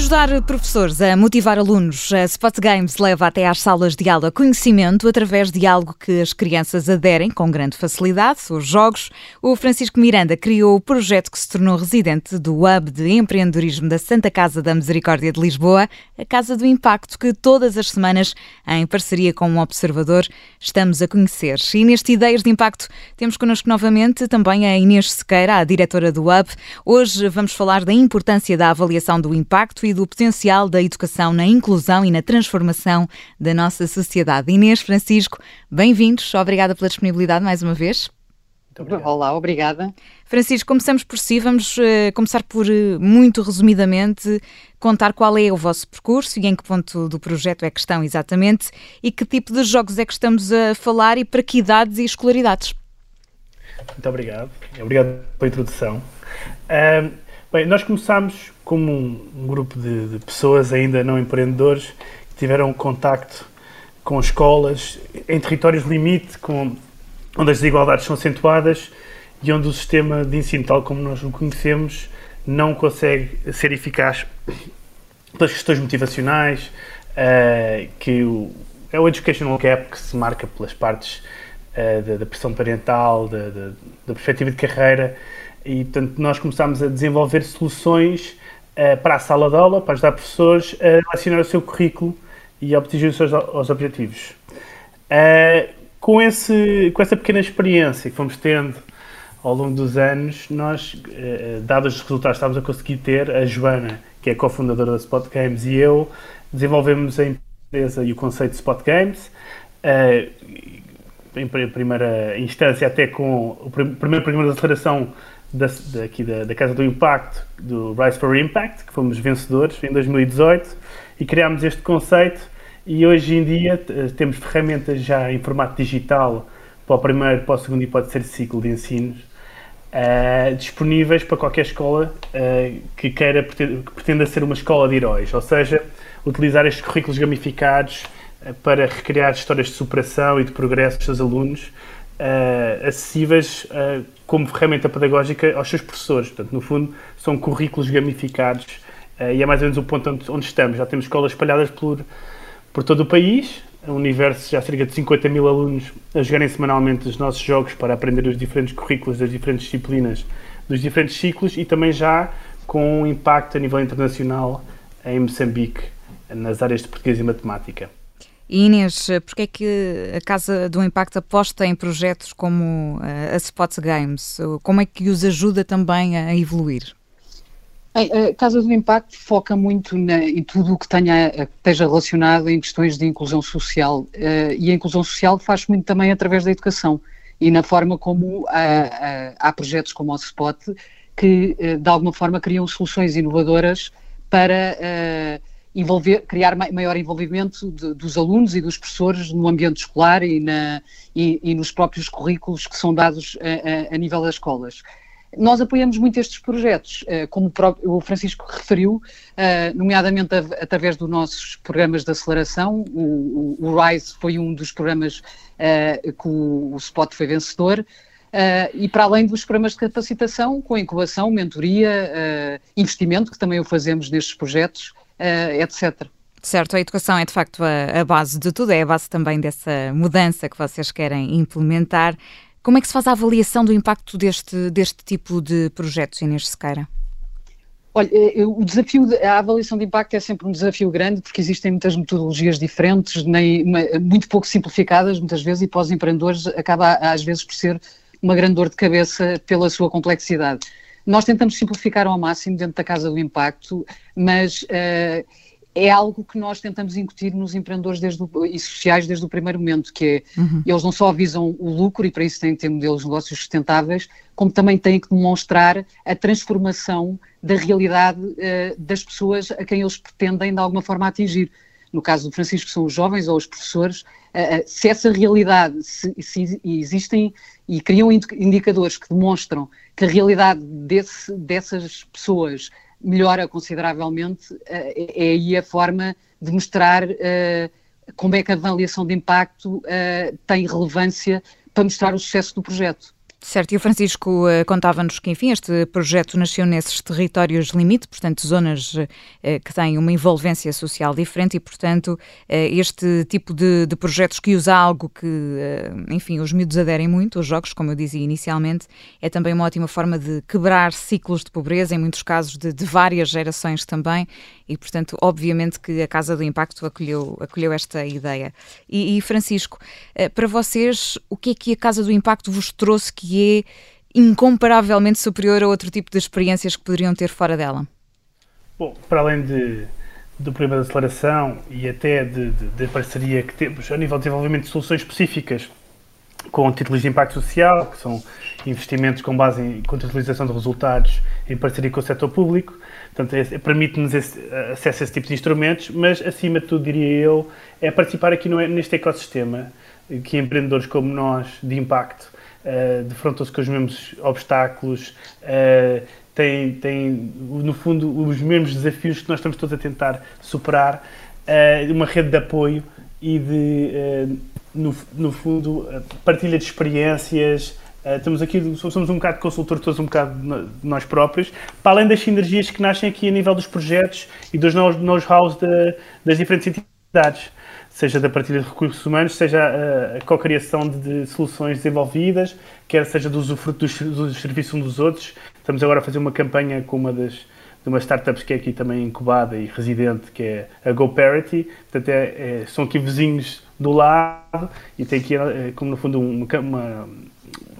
Ajudar professores a motivar alunos, a Spot Games leva até às salas de aula conhecimento através de algo que as crianças aderem com grande facilidade, os jogos. O Francisco Miranda criou o projeto que se tornou residente do Hub de Empreendedorismo da Santa Casa da Misericórdia de Lisboa, a Casa do Impacto, que todas as semanas, em parceria com o Observador, estamos a conhecer. E neste Ideias de Impacto temos connosco novamente também a Inês Sequeira, a diretora do Hub. Hoje vamos falar da importância da avaliação do impacto e do potencial da educação na inclusão e na transformação da nossa sociedade. Inês, Francisco, bem-vindos. Obrigada pela disponibilidade mais uma vez. Obrigado. Olá, obrigada. Francisco, começamos por si. Vamos começar por, muito resumidamente, contar qual é o vosso percurso e em que ponto do projeto é que estão exatamente e que tipo de jogos é que estamos a falar e para que idades e escolaridades. Muito obrigado. Obrigado pela introdução. Bem, nós começámos como um grupo de pessoas ainda não empreendedores que tiveram contacto com escolas em territórios limite, onde as desigualdades são acentuadas e onde o sistema de ensino, tal como nós o conhecemos, não consegue ser eficaz pelas questões motivacionais, que é o educational gap que se marca pelas partes da pressão parental, da perspectiva de carreira. E, portanto, nós começámos a desenvolver soluções para a sala de aula, para ajudar professores a relacionar o seu currículo e a atingir os seus objetivos. Com essa pequena experiência que fomos tendo ao longo dos anos, nós, dados os resultados que estávamos a conseguir ter, a Joana, que é cofundadora da Spot Games, e eu, desenvolvemos a empresa e o conceito de Spot Games, em primeira instância até com o primeiro programa de aceleração da Casa do Impacto, do Rise for Impact, que fomos vencedores em 2018, e criámos este conceito, e hoje em dia temos ferramentas já em formato digital para o primeiro, para o segundo e para o terceiro ciclo de ensinos, disponíveis para qualquer escola que pretenda ser uma escola de heróis, ou seja, utilizar estes currículos gamificados para recriar histórias de superação e de progresso dos seus alunos, acessíveis como ferramenta pedagógica aos seus professores. Portanto, no fundo, são currículos gamificados e é mais ou menos o ponto onde estamos. Já temos escolas espalhadas por todo o país, um universo já há cerca de 50 mil alunos a jogarem semanalmente os nossos jogos para aprender os diferentes currículos das diferentes disciplinas, dos diferentes ciclos, e também já com um impacto a nível internacional em Moçambique, nas áreas de português e matemática. E Inês, porque é que a Casa do Impacto aposta em projetos como a Spot Games? Como é que os ajuda também a evoluir? A Casa do Impacto foca muito em tudo o que esteja relacionado em questões de inclusão social. E a inclusão social faz muito também através da educação e na forma como há projetos como o Spot que, de alguma forma, criam soluções inovadoras para criar maior envolvimento dos alunos e dos professores no ambiente escolar e nos próprios currículos que são dados a nível das escolas. Nós apoiamos muito estes projetos, como o Francisco referiu, nomeadamente através dos nossos programas de aceleração. O RISE foi um dos programas que o Spot foi vencedor. E para além dos programas de capacitação, com incubação, mentoria, investimento, que também o fazemos nestes projetos, etc. Certo, a educação é de facto a base de tudo, é a base também dessa mudança que vocês querem implementar. Como é que se faz a avaliação do impacto deste tipo de projetos, Inês Sequeira? Olha, o desafio, a avaliação de impacto é sempre um desafio grande, porque existem muitas metodologias diferentes, muito pouco simplificadas muitas vezes, e para os empreendedores acaba às vezes por ser uma grande dor de cabeça pela sua complexidade. Nós tentamos simplificar ao máximo dentro da Casa do Impacto, mas é algo que nós tentamos incutir nos empreendedores e sociais desde o primeiro momento, que é, eles não só visam o lucro, e para isso têm que ter modelos de negócios sustentáveis, como também têm que demonstrar a transformação da realidade das pessoas a quem eles pretendem de alguma forma atingir. No caso do Francisco, são os jovens ou os professores. Se essa realidade, se existem e criam indicadores que demonstram que a realidade dessas pessoas melhora consideravelmente, é aí a forma de mostrar como é que a avaliação de impacto tem relevância para mostrar o sucesso do projeto. Certo, e o Francisco contava-nos que, enfim, este projeto nasceu nesses territórios limite, portanto, zonas que têm uma envolvência social diferente e, portanto, este tipo de projetos que usa algo que, enfim, os miúdos aderem muito aos jogos, como eu dizia inicialmente, é também uma ótima forma de quebrar ciclos de pobreza, em muitos casos de várias gerações também, e, portanto, obviamente que a Casa do Impacto acolheu esta ideia. E Francisco, para vocês, o que é que a Casa do Impacto vos trouxe que é incomparavelmente superior a outro tipo de experiências que poderiam ter fora dela? Bom, para além do programa de aceleração e até da parceria que temos a nível de desenvolvimento de soluções específicas com títulos de impacto social, que são investimentos com base em contabilização de resultados em parceria com o setor público, portanto, permite-nos acesso a esse tipo de instrumentos, mas, acima de tudo, diria eu, é participar aqui neste ecossistema que empreendedores como nós, de impacto, defrontam-se com os mesmos obstáculos, têm, no fundo, os mesmos desafios que nós estamos todos a tentar superar, uma rede de apoio e de, no fundo, partilha de experiências. Estamos aqui, somos um bocado consultores, todos um bocado de nós próprios, para além das sinergias que nascem aqui a nível dos projetos e dos know-hows das diferentes entidades, seja da partilha de recursos humanos, seja a cocriação de soluções desenvolvidas, quer seja do usufruto dos serviços uns dos outros. Estamos agora a fazer uma campanha com de umas startups que é aqui também incubada e residente, que é a GoParity. Portanto, são aqui vizinhos do lado e tem aqui, como no fundo,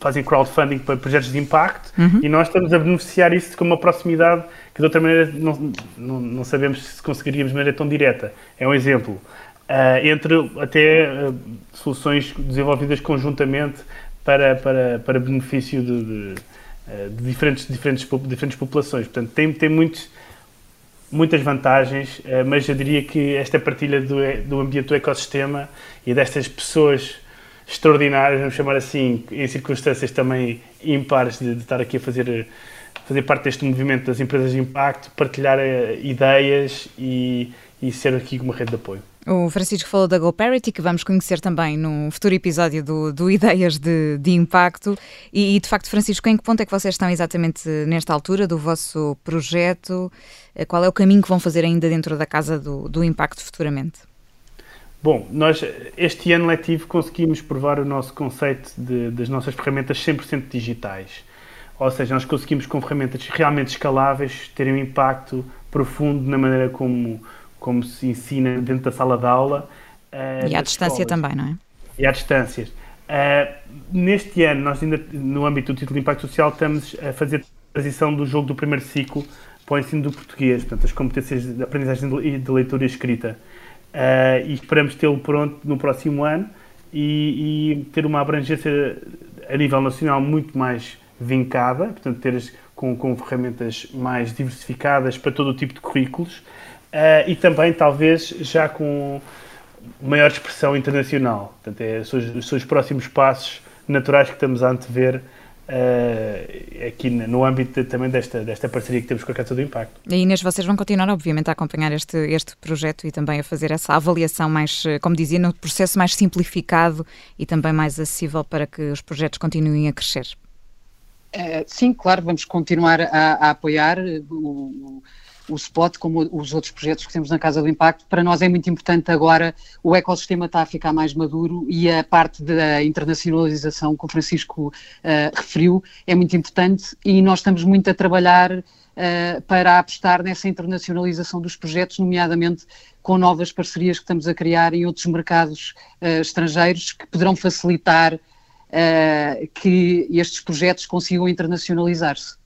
fazem crowdfunding para projetos de impacto, e nós estamos a beneficiar isso com uma proximidade que de outra maneira não sabemos se conseguiríamos de maneira tão direta. É um exemplo. Entre até soluções desenvolvidas conjuntamente para benefício de diferentes populações. Portanto, tem muitas vantagens, mas eu diria que esta partilha do ambiente do ecossistema e destas pessoas extraordinárias, vamos chamar assim, em circunstâncias também ímpares de estar aqui a fazer parte deste movimento das empresas de impacto, partilhar ideias e ser aqui uma rede de apoio. O Francisco falou da GoParity, que vamos conhecer também num futuro episódio do Ideias de Impacto. E, de facto, Francisco, em que ponto é que vocês estão exatamente nesta altura do vosso projeto? Qual é o caminho que vão fazer ainda dentro da Casa do Impacto futuramente? Bom, nós este ano letivo conseguimos provar o nosso conceito das nossas ferramentas 100% digitais. Ou seja, nós conseguimos, com ferramentas realmente escaláveis, terem um impacto profundo na maneira como se ensina dentro da sala de aula. E à distância também, não é? E à distância. Neste ano, nós ainda, no âmbito do título de impacto social, estamos a fazer a transição do jogo do primeiro ciclo para o ensino do português, portanto, as competências de aprendizagem de leitura e escrita. E esperamos tê-lo pronto no próximo ano e ter uma abrangência a nível nacional muito mais vincada, portanto, ter com ferramentas mais diversificadas para todo o tipo de currículos. E também, talvez, já com maior expressão internacional. Portanto, são os próximos passos naturais que estamos a antever aqui no âmbito também desta parceria que temos com a Casa do Impacto. E Inês, vocês vão continuar, obviamente, a acompanhar este projeto e também a fazer essa avaliação mais, como dizia, no processo mais simplificado e também mais acessível para que os projetos continuem a crescer. Sim, claro, vamos continuar a apoiar o Spot, como os outros projetos que temos na Casa do Impacto. Para nós é muito importante agora, o ecossistema está a ficar mais maduro e a parte da internacionalização que o Francisco referiu é muito importante e nós estamos muito a trabalhar para apostar nessa internacionalização dos projetos, nomeadamente com novas parcerias que estamos a criar em outros mercados estrangeiros que poderão facilitar que estes projetos consigam internacionalizar-se.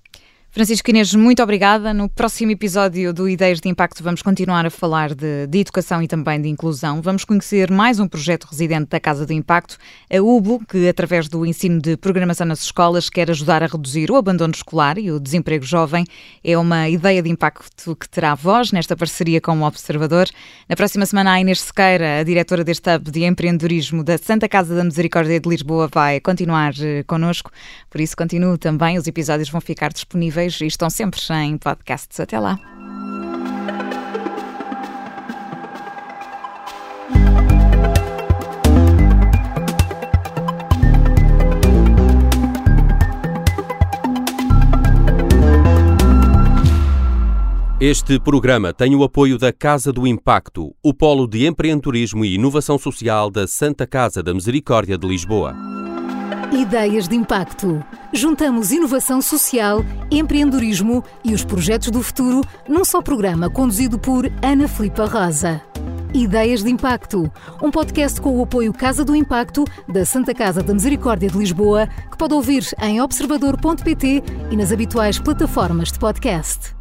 Francisco, Inês, muito obrigada. No próximo episódio do Ideias de Impacto vamos continuar a falar de educação e também de inclusão. Vamos conhecer mais um projeto residente da Casa do Impacto, a UBO, que através do ensino de programação nas escolas quer ajudar a reduzir o abandono escolar e o desemprego jovem. É uma ideia de impacto que terá voz nesta parceria com o Observador. Na próxima semana, a Inês Sequeira, a diretora deste Hub de Empreendedorismo da Santa Casa da Misericórdia de Lisboa, vai continuar connosco. Por isso, continuo também. Os episódios vão ficar disponíveis e estão sempre em podcasts. Até lá. Este programa tem o apoio da Casa do Impacto, o polo de empreendedorismo e inovação social da Santa Casa da Misericórdia de Lisboa. Ideias de impacto. Juntamos inovação social, empreendedorismo e os projetos do futuro num só programa conduzido por Ana Filipa Rosa. Ideias de Impacto, um podcast com o apoio Casa do Impacto, da Santa Casa da Misericórdia de Lisboa, que pode ouvir em observador.pt e nas habituais plataformas de podcast.